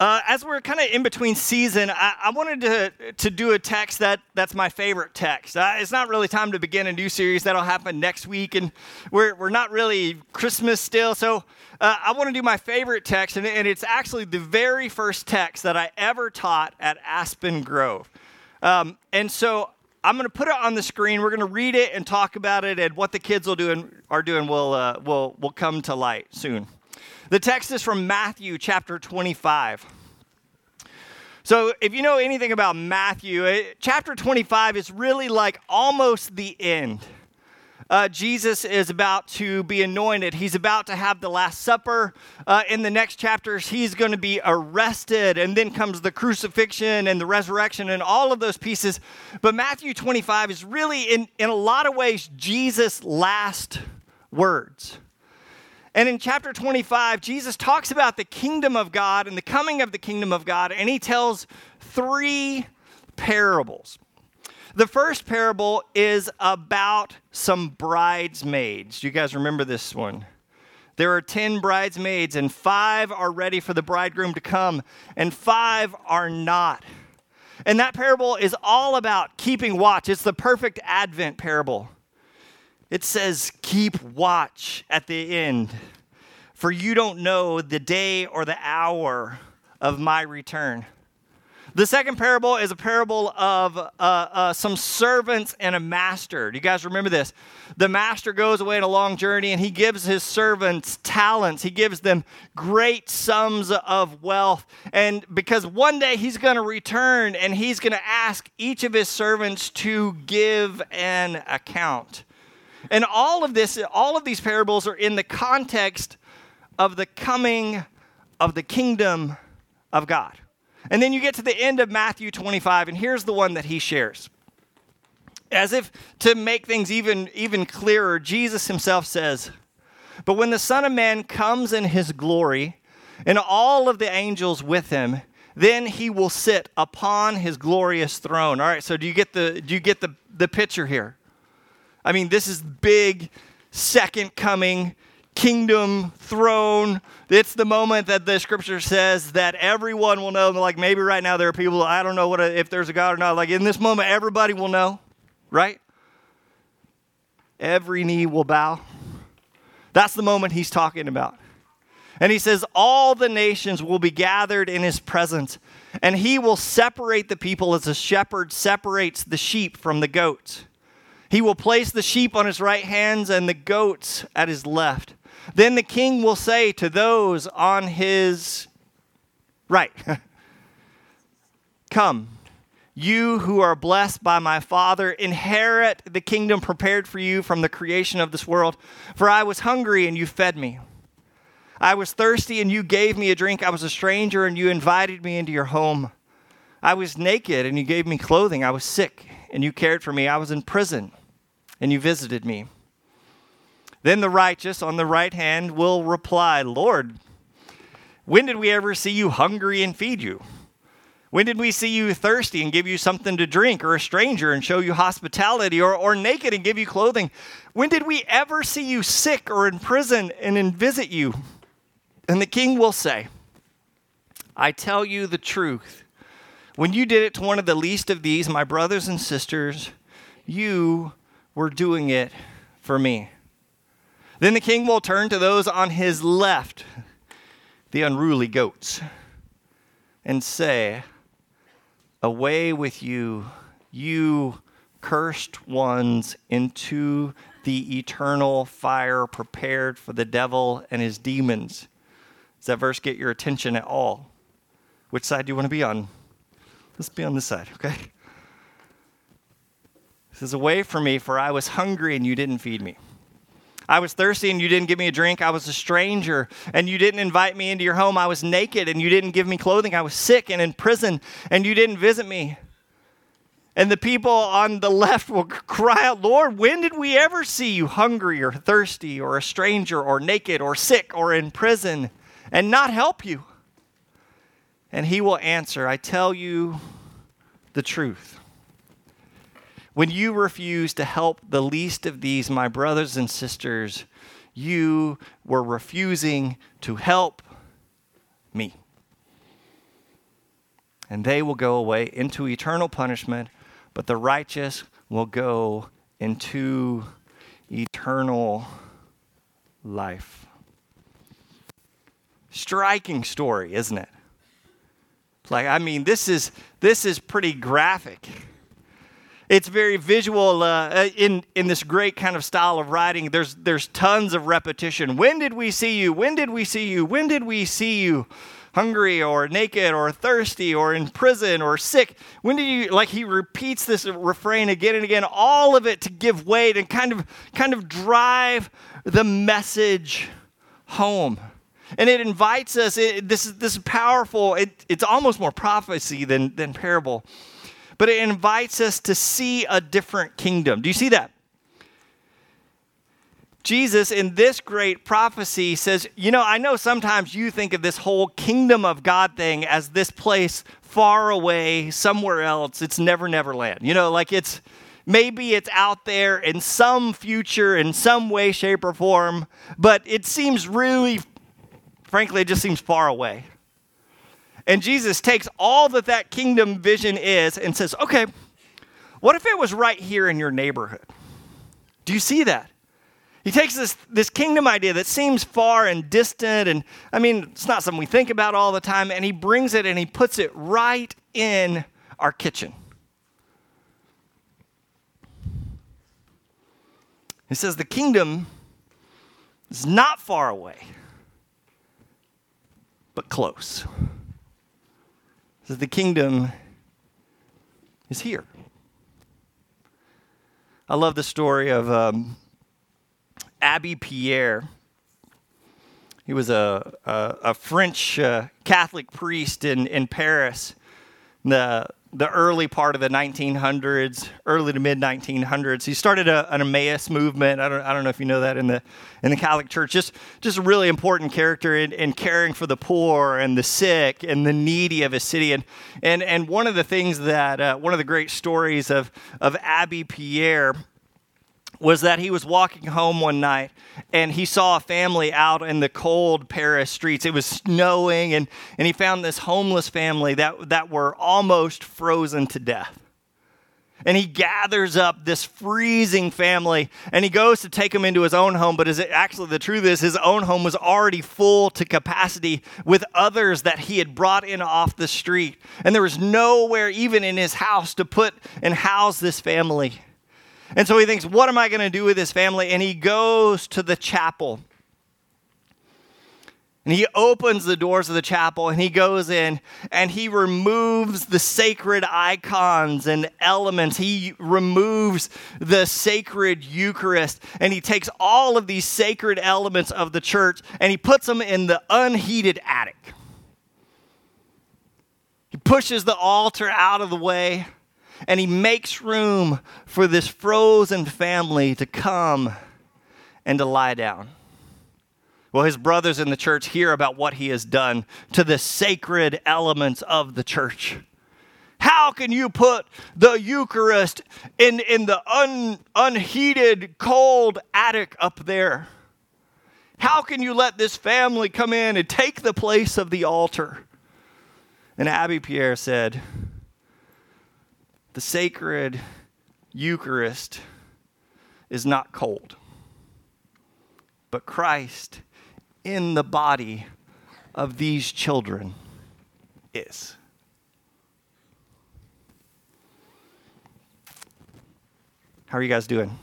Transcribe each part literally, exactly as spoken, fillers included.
Uh, as we're kind of in between season, I, I wanted to to do a text that that's my favorite text. Uh, it's not really time to begin a new series. That'll happen next week, and we're we're not really Christmas still. So uh, I want to do my favorite text, and, and it's actually the very first text that I ever taught at Aspen Grove. Um, and so I'm going to put it on the screen. We're going to read it and talk about it, and what the kids will do and are doing will uh, will will come to light soon. The text is from Matthew chapter twenty-five. So if you know anything about Matthew, it, chapter twenty-five is really like almost the end. Uh, Jesus is about to be anointed. He's about to have the Last Supper. Uh, in the next chapters, he's going to be arrested, and then comes the crucifixion and the resurrection and all of those pieces. But Matthew twenty-five is really, in, in a lot of ways, Jesus' last words. And in chapter twenty-five, Jesus talks about the kingdom of God and the coming of the kingdom of God, and he tells three parables. The first parable is about some bridesmaids. Do you guys remember this one? There are ten bridesmaids, and five are ready for the bridegroom to come, and five are not. And that parable is all about keeping watch. It's the perfect Advent parable. It says, keep watch at the end, for you don't know the day or the hour of my return. The second parable is a parable of uh, uh, some servants and a master. Do you guys remember this? The master goes away on a long journey, and he gives his servants talents. He gives them great sums of wealth. And because one day he's going to return, and he's going to ask each of his servants to give an account. And all of this, all of these parables are in the context of the coming of the kingdom of God. And then you get to the end of Matthew twenty-five, and here's the one that he shares. As if to make things even, even clearer, Jesus himself says, "But when the Son of Man comes in his glory, and all of the angels with him, then he will sit upon his glorious throne." All right, so do you get the do you get the, the picture here? I mean, this is big, second coming, kingdom, throne. It's the moment that the scripture says that everyone will know. Like, maybe right now there are people, I don't know what a, if there's a God or not. Like, in this moment, everybody will know, right? Every knee will bow. That's the moment he's talking about. And he says, all the nations will be gathered in his presence, and he will separate the people as a shepherd separates the sheep from the goats. He will place the sheep on his right hands and the goats at his left. Then the king will say to those on his right, "Come, you who are blessed by my Father, inherit the kingdom prepared for you from the creation of this world. For I was hungry and you fed me. I was thirsty and you gave me a drink. I was a stranger and you invited me into your home. I was naked and you gave me clothing. I was sick and you cared for me. I was in prison and you visited me." Then the righteous on the right hand will reply, "Lord, when did we ever see you hungry and feed you? When did we see you thirsty and give you something to drink, or a stranger and show you hospitality, or, or naked and give you clothing? When did we ever see you sick or in prison and, and visit you?" And the king will say, "I tell you the truth. When you did it to one of the least of these, my brothers and sisters, you were doing it for me." Then the king will turn to those on his left, the unruly goats, and say, "Away with you, you cursed ones, into the eternal fire prepared for the devil and his demons." Does that verse get your attention at all? Which side do you want to be on? Let's be on this side, okay? This is "Away from me, for I was hungry and you didn't feed me. I was thirsty and you didn't give me a drink. I was a stranger and you didn't invite me into your home. I was naked and you didn't give me clothing. I was sick and in prison and you didn't visit me." And the people on the left will cry out, "Lord, when did we ever see you hungry or thirsty or a stranger or naked or sick or in prison and not help you?" And he will answer, "I tell you the truth. When you refused to help the least of these, my brothers and sisters, you were refusing to help me." and they will go away into eternal punishment, but the righteous will go into eternal life. Striking story, isn't it? Like, I mean, this is this is pretty graphic. It's very visual uh, in in this great kind of style of writing. There's there's tons of repetition. When did we see you? When did we see you? When did we see you? Hungry or naked or thirsty or in prison or sick. When do you, like, he repeats this refrain again and again, all of it to give weight and kind of kind of drive the message home. And it invites us, it, this, is, this is powerful, it, it's almost more prophecy than, than parable, but it invites us to see a different kingdom. Do you see that? Jesus, in this great prophecy, says, you know, I know sometimes you think of this whole kingdom of God thing as this place far away, somewhere else. It's never, never land. You know, like it's, maybe it's out there in some future, in some way, shape, or form, but it seems really, frankly, it just seems far away. And Jesus takes all that that kingdom vision is and says, okay, what if it was right here in your neighborhood? Do you see that? He takes this, this kingdom idea that seems far and distant, and I mean, it's not something we think about all the time, and he brings it and he puts it right in our kitchen. He says the kingdom is not far away, but close. He says the kingdom is here. I love the story of Um, Abbé Pierre. He was a a, a French uh, Catholic priest in, in Paris in the, the early part of the nineteen hundreds, early to mid nineteen hundreds. He started a, an Emmaus movement. I don't I don't know if you know that in the in the Catholic Church. Just just a really important character in, in caring for the poor and the sick and the needy of his city. And and and one of the things that uh, one of the great stories of of Abbé Pierre was that he was walking home one night and he saw a family out in the cold Paris streets. It was snowing, and, and he found this homeless family that, that were almost frozen to death. And he gathers up this freezing family and he goes to take them into his own home. But is it, actually the truth is his own home was already full to capacity with others that he had brought in off the street. And there was nowhere even in his house to put and house this family. And so he thinks, what am I going to do with this family? And he goes to the chapel. And he opens the doors of the chapel, and he goes in, and he removes the sacred icons and elements. He removes the sacred Eucharist, and he takes all of these sacred elements of the church, and he puts them in the unheated attic. He pushes the altar out of the way, and he makes room for this frozen family to come and to lie down. Well, his brothers in the church hear about what he has done to the sacred elements of the church. How can you put the Eucharist in, in the un, unheated, cold attic up there? How can you let this family come in and take the place of the altar? And Abbé Pierre said, the sacred Eucharist is not cold, but Christ in the body of these children is. How are you guys doing?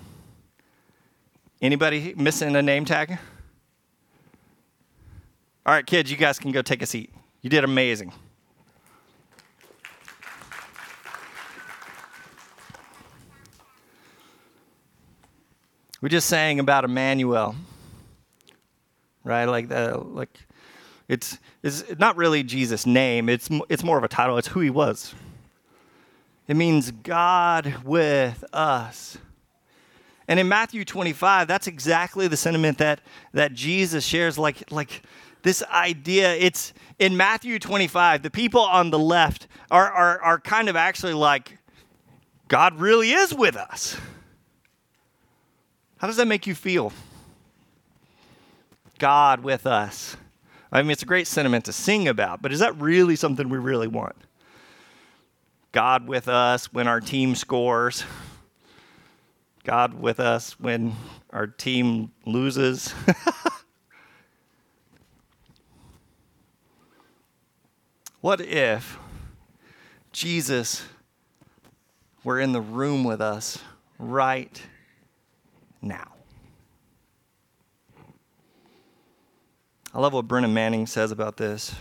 Anybody missing a name tag? All right, kids, you guys can go take a seat. You did amazing. We just sang about Emmanuel, right? Like, the, like, it's it's not really Jesus' name. It's it's more of a title. It's who he was. It means God with us. And in Matthew twenty-five, that's exactly the sentiment that that Jesus shares. Like like this idea. It's in Matthew twenty-five. The people on the left are are are kind of actually like, God really is with us. How does that make you feel? God with us. I mean, it's a great sentiment to sing about, but is that really something we really want? God with us when our team scores, God with us when our team loses. What if Jesus were in the room with us right now? I love what Brennan Manning says about this.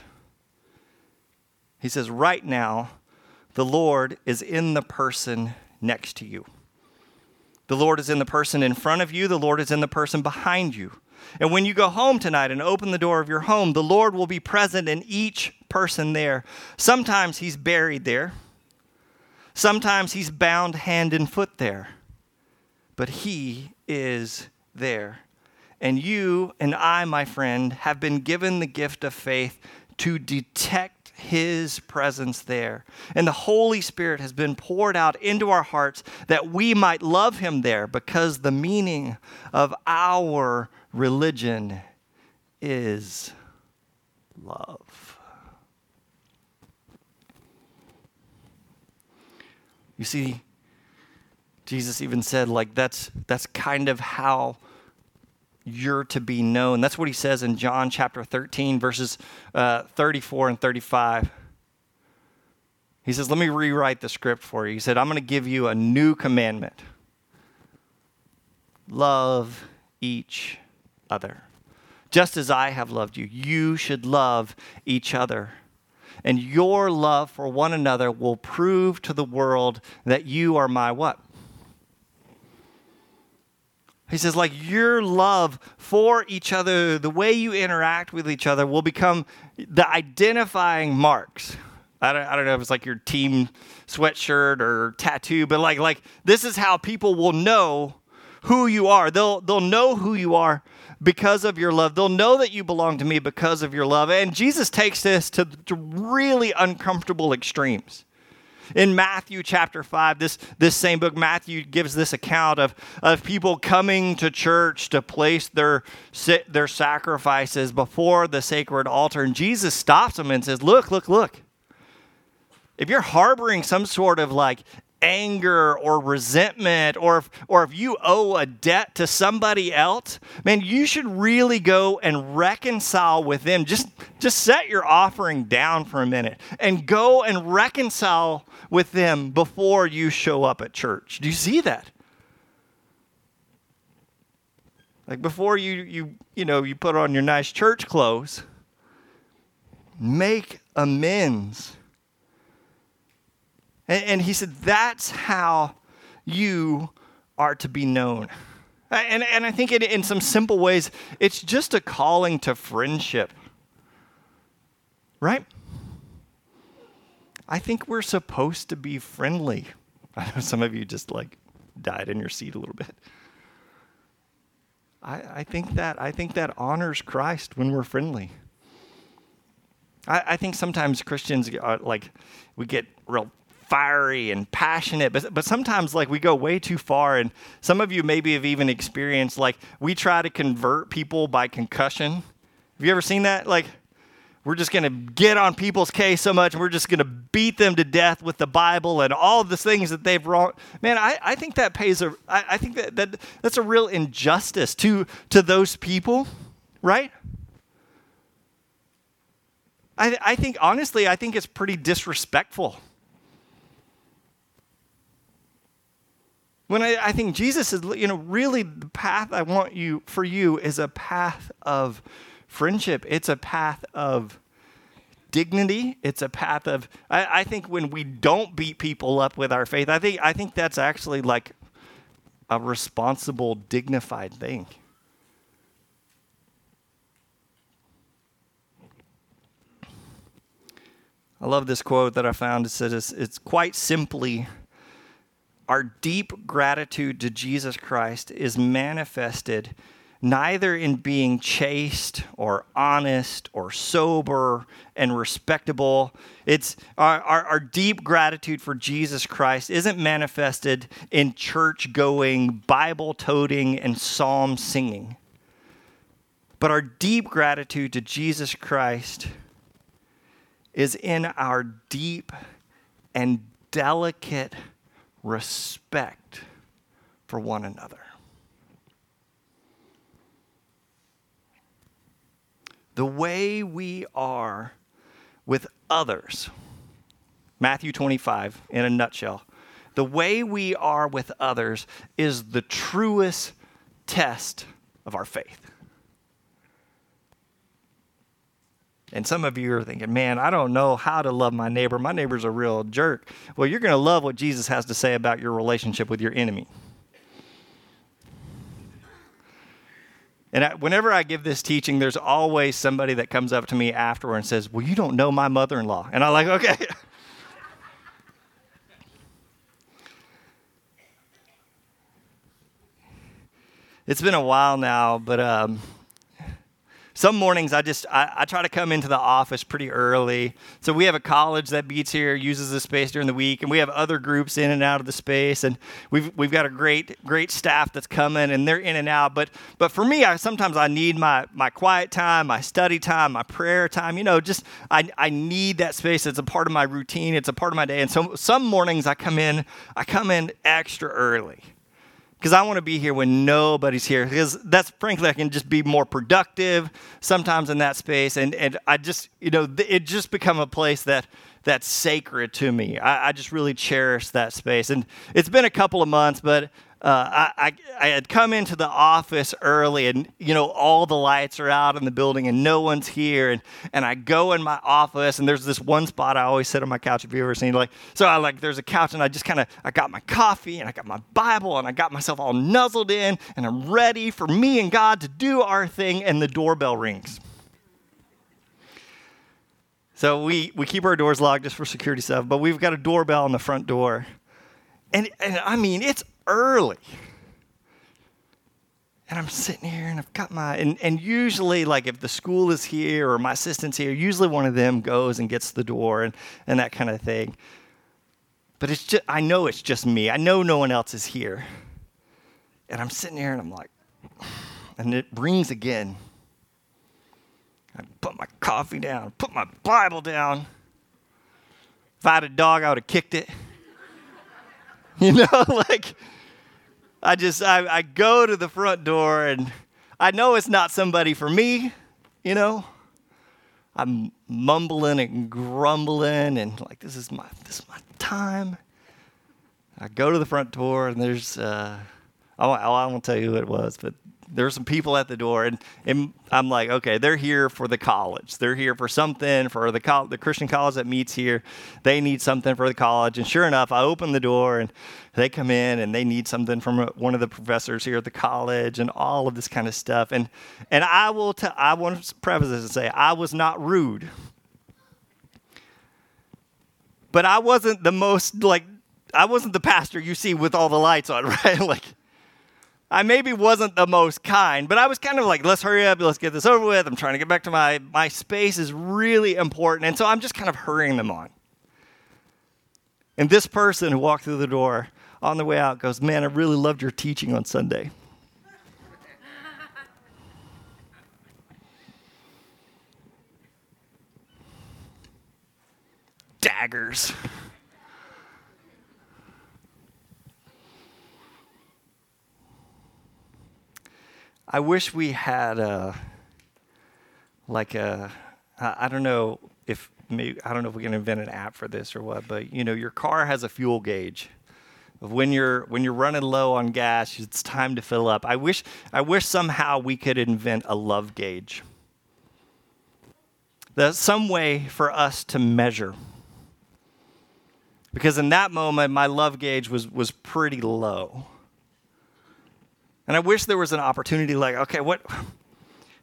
He says, right now, the Lord is in the person next to you. The Lord is in the person in front of you. The Lord is in the person behind you. And when you go home tonight and open the door of your home, the Lord will be present in each person there. Sometimes he's buried there. Sometimes he's bound hand and foot there. But he is there. And you and I, my friend, have been given the gift of faith to detect his presence there. And the Holy Spirit has been poured out into our hearts that we might love him there, because the meaning of our religion is love. You see, Jesus even said, like, that's that's kind of how you're to be known. That's what he says in John chapter thirteen, verses uh, thirty-four and thirty-five. He says, let me rewrite the script for you. He said, I'm going to give you a new commandment. Love each other. Just as I have loved you, you should love each other. And your love for one another will prove to the world that you are my what? He says, like, your love for each other, the way you interact with each other will become the identifying marks. I don't, I don't know if it's like your team sweatshirt or tattoo, but like, like this is how people will know who you are. They'll, they'll know who you are because of your love. They'll know that you belong to me because of your love. And Jesus takes this to, to really uncomfortable extremes. In Matthew chapter five, this, this same book, Matthew gives this account of, of people coming to church to place their, their sacrifices before the sacred altar. And Jesus stops them and says, look, look, look. If you're harboring some sort of like anger or resentment, or if, or if you owe a debt to somebody else, man, you should really go and reconcile with them. Just, just set your offering down for a minute and go and reconcile with them before you show up at church. Do you see that? Like before you, you, you know, you put on your nice church clothes, make amends. And he said, that's how you are to be known. And, and I think in, in some simple ways, it's just a calling to friendship, right? I think we're supposed to be friendly. I know some of you just like died in your seat a little bit. I, I think that I think that honors Christ when we're friendly. I, I think sometimes Christians are like, we get real fiery and passionate, but but sometimes like we go way too far, and some of you maybe have even experienced like we try to convert people by concussion. Have you ever seen that? Like we're just gonna get on people's case so much, and we're just gonna beat them to death with the Bible and all the things that they've wrong. Man, I, I think that pays a I, I think that, that that's a real injustice to to those people, right? I I think honestly, I think it's pretty disrespectful. When I, I think Jesus is, you know, really the path I want you for you is a path of friendship. It's a path of dignity. It's a path of, I, I think when we don't beat people up with our faith, I think I think that's actually like a responsible, dignified thing. I love this quote that I found. It says, it's, it's quite simply, our deep gratitude to Jesus Christ is manifested neither in being chaste or honest or sober and respectable. It's our, our, our deep gratitude for Jesus Christ isn't manifested in church-going, Bible-toting, and psalm singing. But our deep gratitude to Jesus Christ is in our deep and delicate respect for one another. The way we are with others, Matthew twenty-five in a nutshell, the way we are with others is the truest test of our faith. And some of you are thinking, man, I don't know how to love my neighbor. My neighbor's a real jerk. Well, you're going to love what Jesus has to say about your relationship with your enemy. And I, whenever I give this teaching, there's always somebody that comes up to me afterward and says, well, you don't know my mother-in-law. And I'm like, okay. It's been a while now, but um, some mornings I just, I, I try to come into the office pretty early. So we have a college that beats here, uses the space during the week, and we have other groups in and out of the space. And we've we've got a great, great staff that's coming, and they're in and out. But but for me, I sometimes I need my my quiet time, my study time, my prayer time. You know, just I, I need that space. It's a part of my routine. It's a part of my day. And so some mornings I come in, I come in extra early. Because I want to be here when nobody's here. Because that's, frankly, I can just be more productive sometimes in that space. And and I just, you know, it just become a place that that's sacred to me. I, I just really cherish that space. And it's been a couple of months, but uh, I, I I had come into the office early, and, you know, all the lights are out in the building and no one's here. And, and I go in my office, and there's this one spot I always sit on my couch, if you've ever seen it. Like, so I like, there's a couch, and I just kind of, I got my coffee and I got my Bible and I got myself all nuzzled in, and I'm ready for me and God to do our thing. And the doorbell rings. So we, we keep our doors locked just for security stuff, but we've got a doorbell on the front door. And, and I mean, it's early. And I'm sitting here, and I've got my, and, and usually, like, if the school is here or my assistant's here, usually one of them goes and gets the door and, and that kind of thing. But it's just, I know it's just me. I know no one else is here. And I'm sitting here, and I'm like, and it rings again. I put my coffee down, put my Bible down. If I had a dog, I would have kicked it. You know, like, I just, I, I go to the front door, and I know it's not somebody for me, you know. I'm mumbling and grumbling, and like, this is my, this is my time. I go to the front door, and there's, uh, I won't, I won't tell you who it was, but there were some people at the door, and, and I'm like, okay, they're here for the college. They're here for something, for the co- the Christian college that meets here. They need something for the college. And sure enough, I open the door, and they come in, and they need something from a, one of the professors here at the college, and all of this kind of stuff. And and I will t- I want to preface this and say, I was not rude. But I wasn't the most, like, I wasn't the pastor you see with all the lights on, right? Like, I maybe wasn't the most kind, but I was kind of like, let's hurry up, let's get this over with. I'm trying to get back to my, my space is really important. And so I'm just kind of hurrying them on. And this person who walked through the door on the way out goes, man, I really loved your teaching on Sunday. Daggers. I wish we had a, like a, I don't know if, maybe, I don't know if we can invent an app for this or what, but you know, your car has a fuel gauge of when you're, when you're running low on gas, it's time to fill up. I wish, I wish somehow we could invent a love gauge. There's some way for us to measure. Because in that moment, my love gauge was, was pretty low. And I wish there was an opportunity like, okay, what,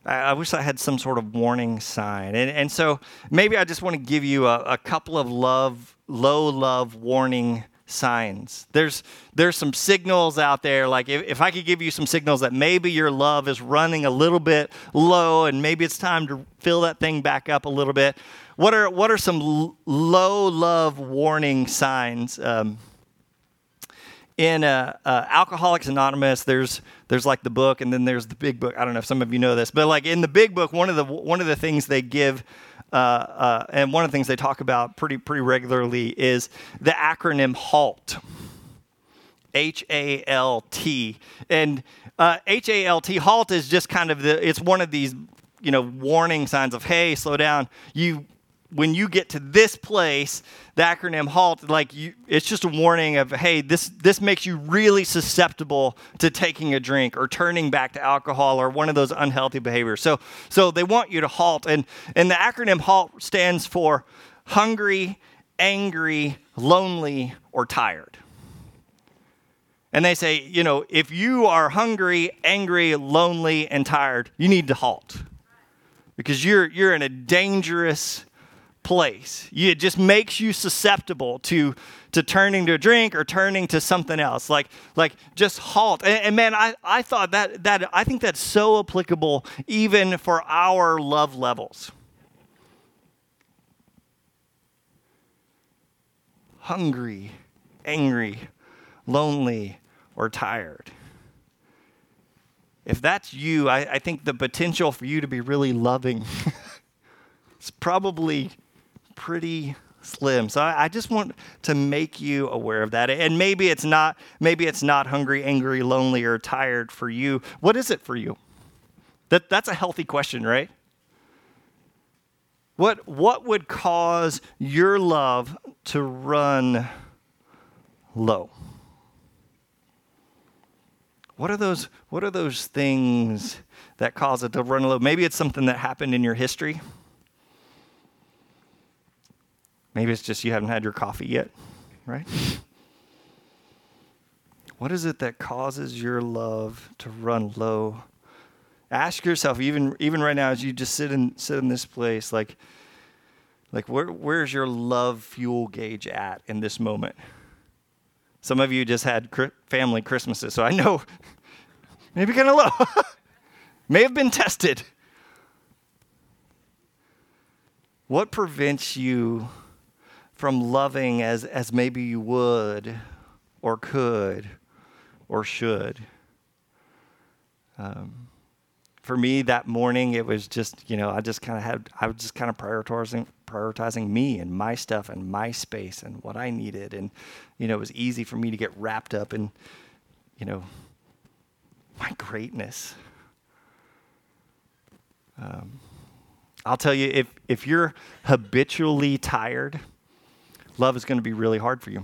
I, I wish I had some sort of warning sign. And and so maybe I just want to give you a, a couple of love, low love warning signs. There's there's some signals out there. Like if, if I could give you some signals that maybe your love is running a little bit low and maybe it's time to fill that thing back up a little bit. What are, what are some l- low love warning signs? Um In uh, uh, Alcoholics Anonymous, there's there's like the book, and then there's the big book. I don't know if some of you know this, but like in the big book, one of the one of the things they give uh, uh, and one of the things they talk about pretty pretty regularly is the acronym HALT, H A L T, and uh, H A L T, HALT is just kind of the, it's one of these, you know, warning signs of, hey, slow down, you, when you get to this place, the acronym HALT, like you, it's just a warning of, hey, this this makes you really susceptible to taking a drink or turning back to alcohol or one of those unhealthy behaviors. So so they want you to halt. And, and the acronym HALT stands for hungry, angry, lonely, or tired. And they say, you know, if you are hungry, angry, lonely, and tired, you need to halt because you're you're in a dangerous place. It just makes you susceptible to to turning to a drink or turning to something else. Like like just halt. And, and man, I, I thought that that I think that's so applicable even for our love levels. Hungry, angry, lonely, or tired. If that's you, I, I think the potential for you to be really loving is probably pretty slim. So I, I just want to make you aware of that. And maybe it's not, maybe it's not hungry, angry, lonely, or tired for you. What is it for you? That that's a healthy question, right? What what would cause your love to run low? What are those what are those things that cause it to run low? Maybe it's something that happened in your history. Maybe it's just you haven't had your coffee yet, right? What is it that causes your love to run low? Ask yourself, even even right now, as you just sit in sit in this place, like, like where where's your love fuel gauge at in this moment? Some of you just had cri- family Christmases, so I know maybe kind of low. May have been tested. What prevents you from loving as, as maybe you would or could or should? Um, for me, that morning, it was just, you know, I just kind of had, I was just kind of prioritizing prioritizing me and my stuff and my space and what I needed. And, you know, it was easy for me to get wrapped up in, you know, my greatness. Um, I'll tell you, if if you're habitually tired, love is going to be really hard for you.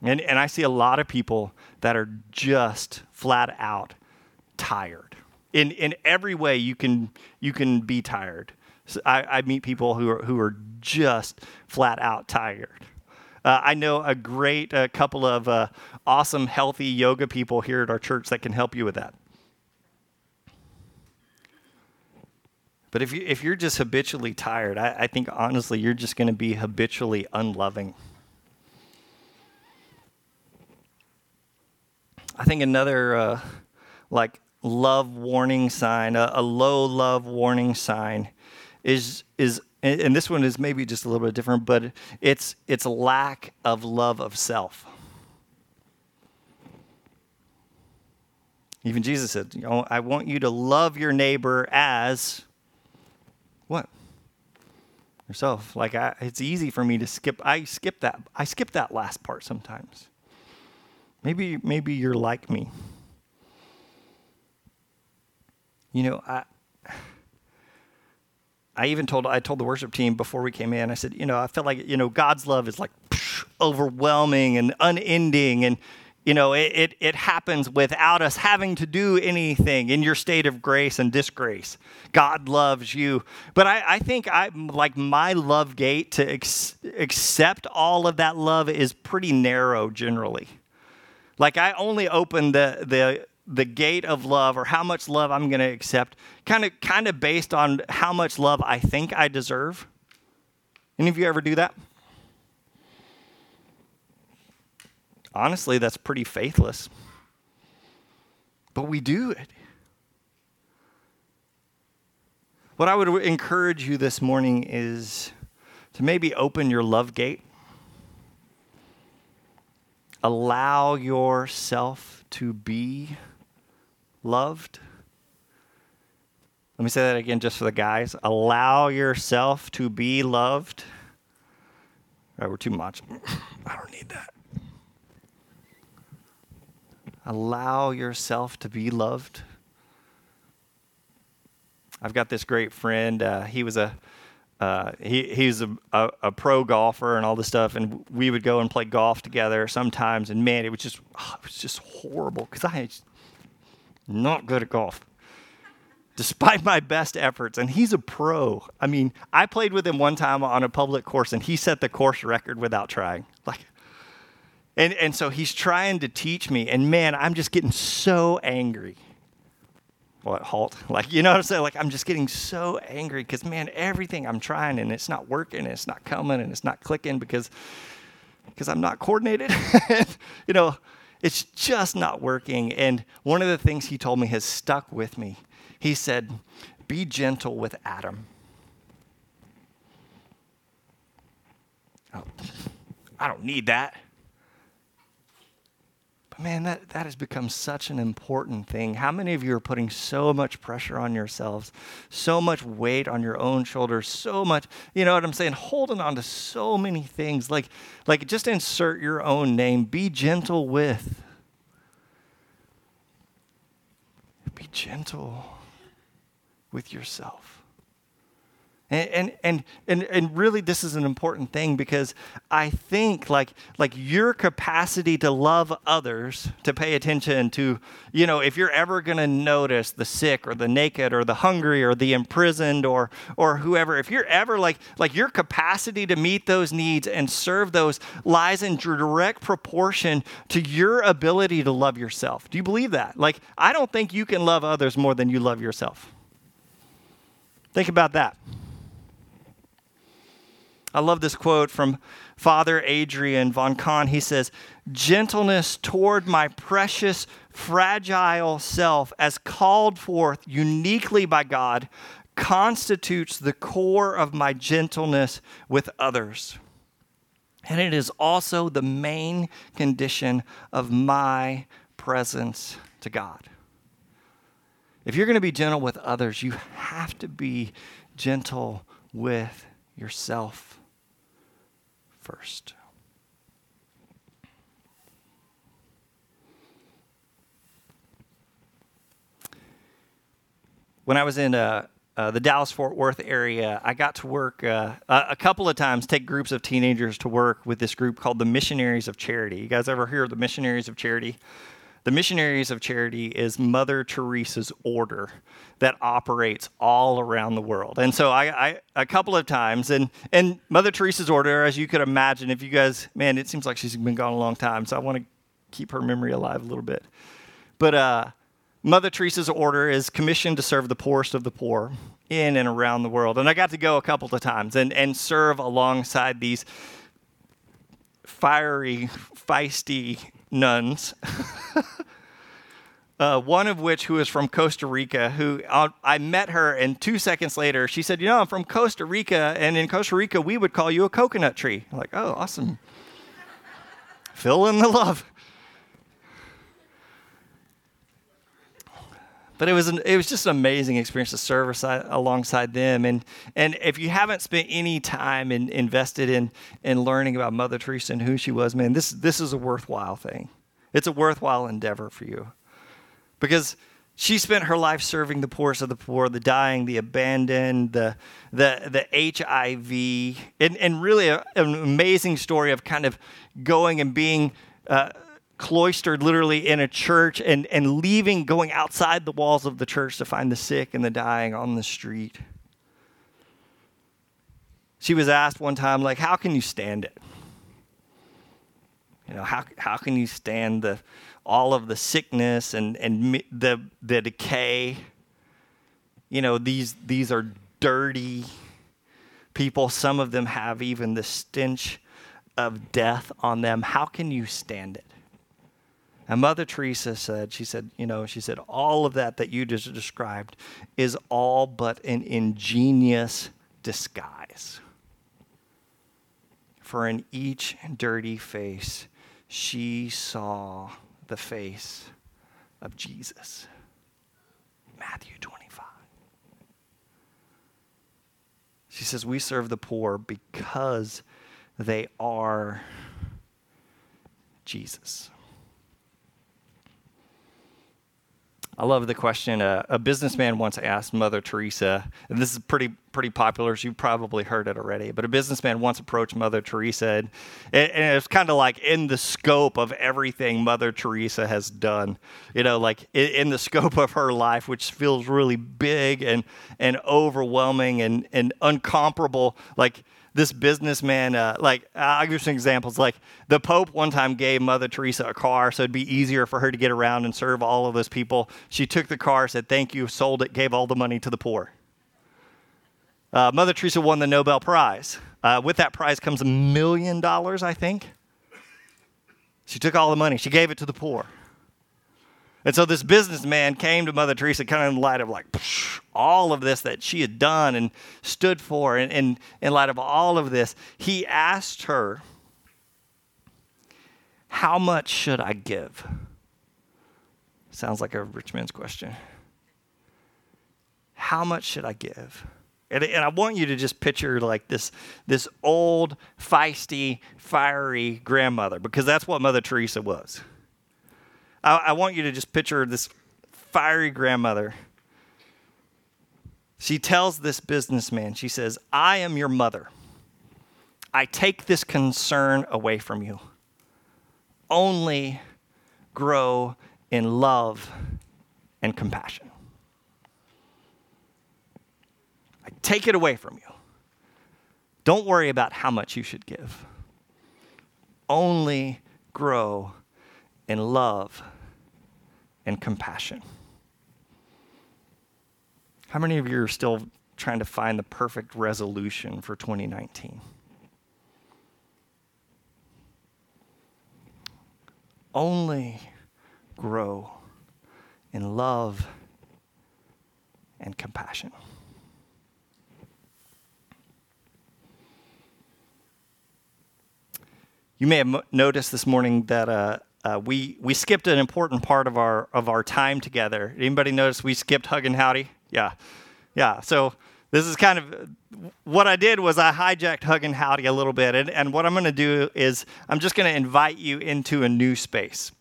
And and I see a lot of people that are just flat out tired. In in every way you can you can be tired. So I, I meet people who are who are just flat out tired. Uh, I know a great uh, couple of uh, awesome healthy yoga people here at our church that can help you with that. But if you if you're just habitually tired, I, I think honestly you're just going to be habitually unloving. I think another uh, like love warning sign, a, a low love warning sign, is is and, and this one is maybe just a little bit different, but it's it's lack of love of self. Even Jesus said, you know, "I want you to love your neighbor as." What? Yourself. Like I, it's easy for me to skip. I skip that. I skip that last part sometimes. Maybe, maybe you're like me. You know, I. I even told. I told the worship team before we came in. I said, you know, I felt like you know God's love is like psh, overwhelming and unending, and you know it, it it happens without us having to do anything in your state of grace and disgrace. God loves you. But I, I think I like my love gate to ex- accept all of that love is pretty narrow generally. Like I only open the the the gate of love or how much love I'm going to accept kind of kind of based on how much love I think I deserve. Any of you ever do that? Honestly, that's pretty faithless. But we do it. What I would encourage you this morning is to maybe open your love gate. Allow yourself to be loved. Let me say that again just for the guys. Allow yourself to be loved. All right, we're too much. I don't need that. Allow yourself to be loved. I've got this great friend. Uh, he was a uh, he he's a, a, a pro golfer and all this stuff, and we would go and play golf together sometimes. And man, it was just oh, it was just horrible because I was not good at golf, despite my best efforts. And he's a pro. I mean, I played with him one time on a public course, and he set the course record without trying. Like. And and so he's trying to teach me, and man, I'm just getting so angry. What, Halt? Like, you know what I'm saying? Like, I'm just getting so angry because, man, everything I'm trying, and it's not working, and it's not coming, and it's not clicking because, because I'm not coordinated. You know, it's just not working. And one of the things he told me has stuck with me. He said, be gentle with Adam. Oh, I don't need that. Man, that, that has become such an important thing. How many of you are putting so much pressure on yourselves, so much weight on your own shoulders, so much, you know what I'm saying, holding on to so many things. Like, like just insert your own name. Be gentle with. Be gentle with yourself. And, and and and and really, this is an important thing because I think like like your capacity to love others, to pay attention to, you know, if you're ever going to notice the sick or the naked or the hungry or the imprisoned or or whoever, if you're ever like like your capacity to meet those needs and serve those lies in direct proportion to your ability to love yourself. Do you believe that? Like, I don't think you can love others more than you love yourself. Think about that. I love this quote from Father Adrian von Kahn. He says, gentleness toward my precious, fragile self as called forth uniquely by God constitutes the core of my gentleness with others. And it is also the main condition of my presence to God. If you're going to be gentle with others, you have to be gentle with yourself. First. When I was in uh, uh, the Dallas-Fort Worth area, I got to work uh, a couple of times, take groups of teenagers to work with this group called the Missionaries of Charity. You guys ever hear of the Missionaries of Charity? The Missionaries of Charity is Mother Teresa's order that operates all around the world. And so I, I a couple of times, and, and Mother Teresa's order, as you could imagine, if you guys, man, it seems like she's been gone a long time, so I want to keep her memory alive a little bit. But uh, Mother Teresa's order is commissioned to serve the poorest of the poor in and around the world. And I got to go a couple of times and, and serve alongside these fiery, feisty nuns, uh, one of which who is from Costa Rica, who I'll, I met her, and two seconds later, she said, you know, I'm from Costa Rica, and in Costa Rica, we would call you a coconut tree. I'm like, oh, awesome. Fill in the love. But it was an, it was just an amazing experience to serve aside, alongside them. And and if you haven't spent any time in, invested in in learning about Mother Teresa and who she was, man, this this is a worthwhile thing. It's a worthwhile endeavor for you. Because she spent her life serving the poorest of the poor, the dying, the abandoned, the the the H I V, and, and really a, an amazing story of kind of going and being uh, cloistered literally in a church and, and leaving, going outside the walls of the church to find the sick and the dying on the street. She was asked one time, like, how can you stand it? You know, how how can you stand the all of the sickness and, and the the decay? You know, these these are dirty people. Some of them have even the stench of death on them. How can you stand it? And Mother Teresa said, she said, you know, she said, all of that that you just described is all but an ingenious disguise. For in each dirty face, she saw the face of Jesus. Matthew twenty-five. He says, we serve the poor because they are Jesus. I love the question. Uh, a businessman once asked Mother Teresa, and this is pretty pretty popular, so you've probably heard it already, but a businessman once approached Mother Teresa, and, and it's kind of like in the scope of everything Mother Teresa has done, you know, like in, in the scope of her life, which feels really big and and overwhelming and, and incomparable, like this businessman, uh, like, I'll give some examples. Like, the Pope one time gave Mother Teresa a car, so it'd be easier for her to get around and serve all of those people. She took the car, said thank you, sold it, gave all the money to the poor. Uh, Mother Teresa won the Nobel Prize. Uh, with that prize comes a million dollars, I think. She took all the money. She gave it to the poor. And so this businessman came to Mother Teresa kind of in light of like all of this that she had done and stood for, and, and in light of all of this, he asked her, how much should I give? Sounds like a rich man's question. How much should I give? And, and I want you to just picture like this, this old, feisty, fiery grandmother, because that's what Mother Teresa was. I want you to just picture this fiery grandmother. She tells this businessman, she says, I am your mother. I take this concern away from you. Only grow in love and compassion. I take it away from you. Don't worry about how much you should give. Only grow in love and compassion. How many of you are still trying to find the perfect resolution for twenty nineteen? Only grow in love and compassion. You may have noticed this morning that uh, Uh, we we skipped an important part of our of our time together. Anybody notice we skipped hug and howdy? Yeah, yeah. So this is kind of what I did was I hijacked hug and howdy a little bit, and, and what I'm going to do is I'm just going to invite you into a new space.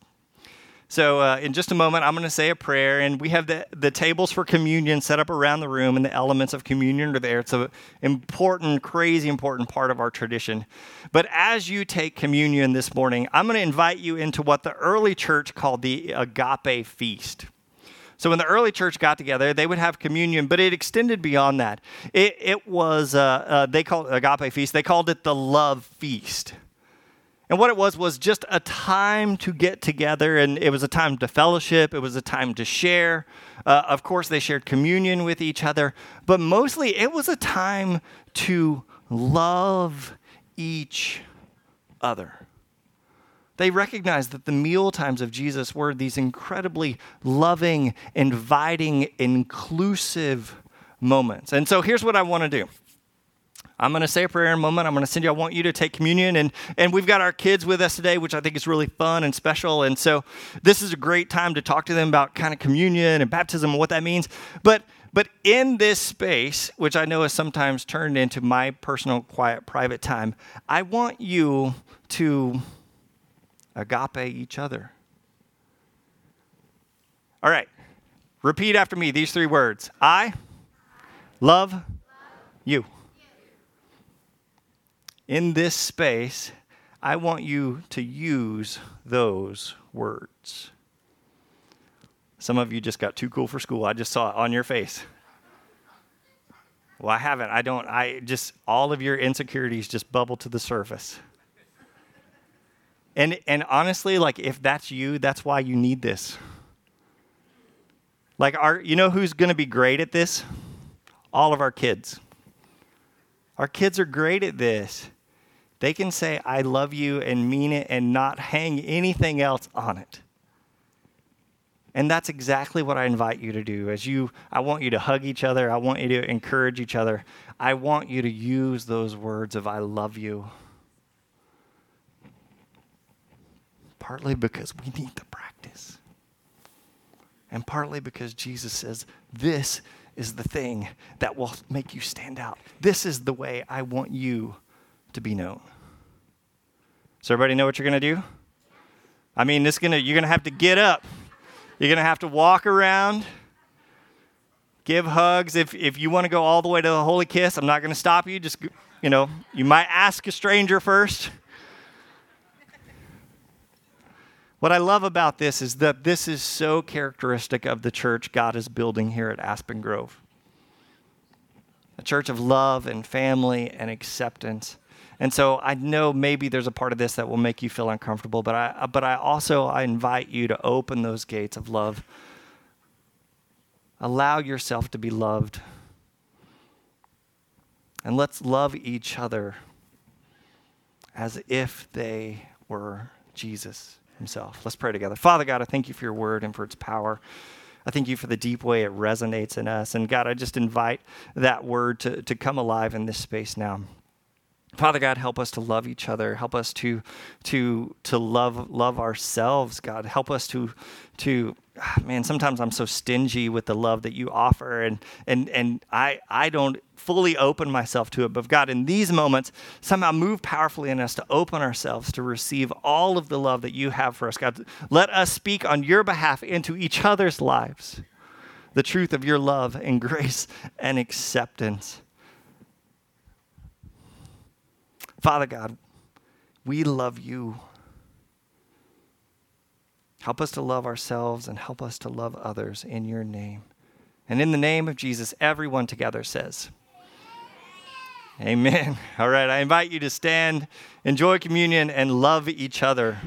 So uh, in just a moment, I'm going to say a prayer, and we have the, the tables for communion set up around the room, and the elements of communion are there. It's an important, crazy important part of our tradition. But as you take communion this morning, I'm going to invite you into what the early church called the Agape Feast. So when the early church got together, they would have communion, but it extended beyond that. It, it was, uh, uh, they called it Agape Feast. They called it the Love Feast. And what it was was just a time to get together, and it was a time to fellowship. It was a time to share. Uh, of course, they shared communion with each other, but mostly it was a time to love each other. They recognized that the meal times of Jesus were these incredibly loving, inviting, inclusive moments. And so here's what I want to do. I'm going to say a prayer in a moment. I'm going to send you, I want you to take communion. And, and we've got our kids with us today, which I think is really fun and special. And so this is a great time to talk to them about kind of communion and baptism and what that means. But but in this space, which I know is sometimes turned into my personal, quiet, private time, I want you to agape each other. All right. Repeat after me these three words. I love you. In this space, I want you to use those words. Some of you just got too cool for school. I just saw it on your face. Well, I haven't. I don't. I just, all of your insecurities just bubble to the surface. And and honestly, like, if that's you, that's why you need this. Like, our, you know who's going to be great at this? All of our kids. Our kids are great at this. They can say, I love you, and mean it, and not hang anything else on it. And that's exactly what I invite you to do. As you, I want you to hug each other. I want you to encourage each other. I want you to use those words of I love you. Partly because we need the practice. And partly because Jesus says, this is the thing that will make you stand out. This is the way I want you to be known. So everybody know what you're going to do? I mean, this gonna you're going to have to get up. You're going to have to walk around, give hugs. If if you want to go all the way to the holy kiss, I'm not going to stop you. Just, you know, you might ask a stranger first. What I love about this is that this is so characteristic of the church God is building here at Aspen Grove. A church of love and family and acceptance. And so I know maybe there's a part of this that will make you feel uncomfortable, but I but I also I invite you to open those gates of love. Allow yourself to be loved. And let's love each other as if they were Jesus himself. Let's pray together. Father God, I thank you for your word and for its power. I thank you for the deep way it resonates in us. And God, I just invite that word to, to come alive in this space now. Father God, help us to love each other. Help us to to to love love ourselves, God. Help us to to man, sometimes I'm so stingy with the love that you offer and and and I I don't fully open myself to it. But God, in these moments, somehow move powerfully in us to open ourselves to receive all of the love that you have for us. God, let us speak on your behalf into each other's lives the truth of your love and grace and acceptance. Father God, we love you. Help us to love ourselves and help us to love others in your name. And in the name of Jesus, everyone together says, amen. All right, I invite you to stand, enjoy communion, and love each other.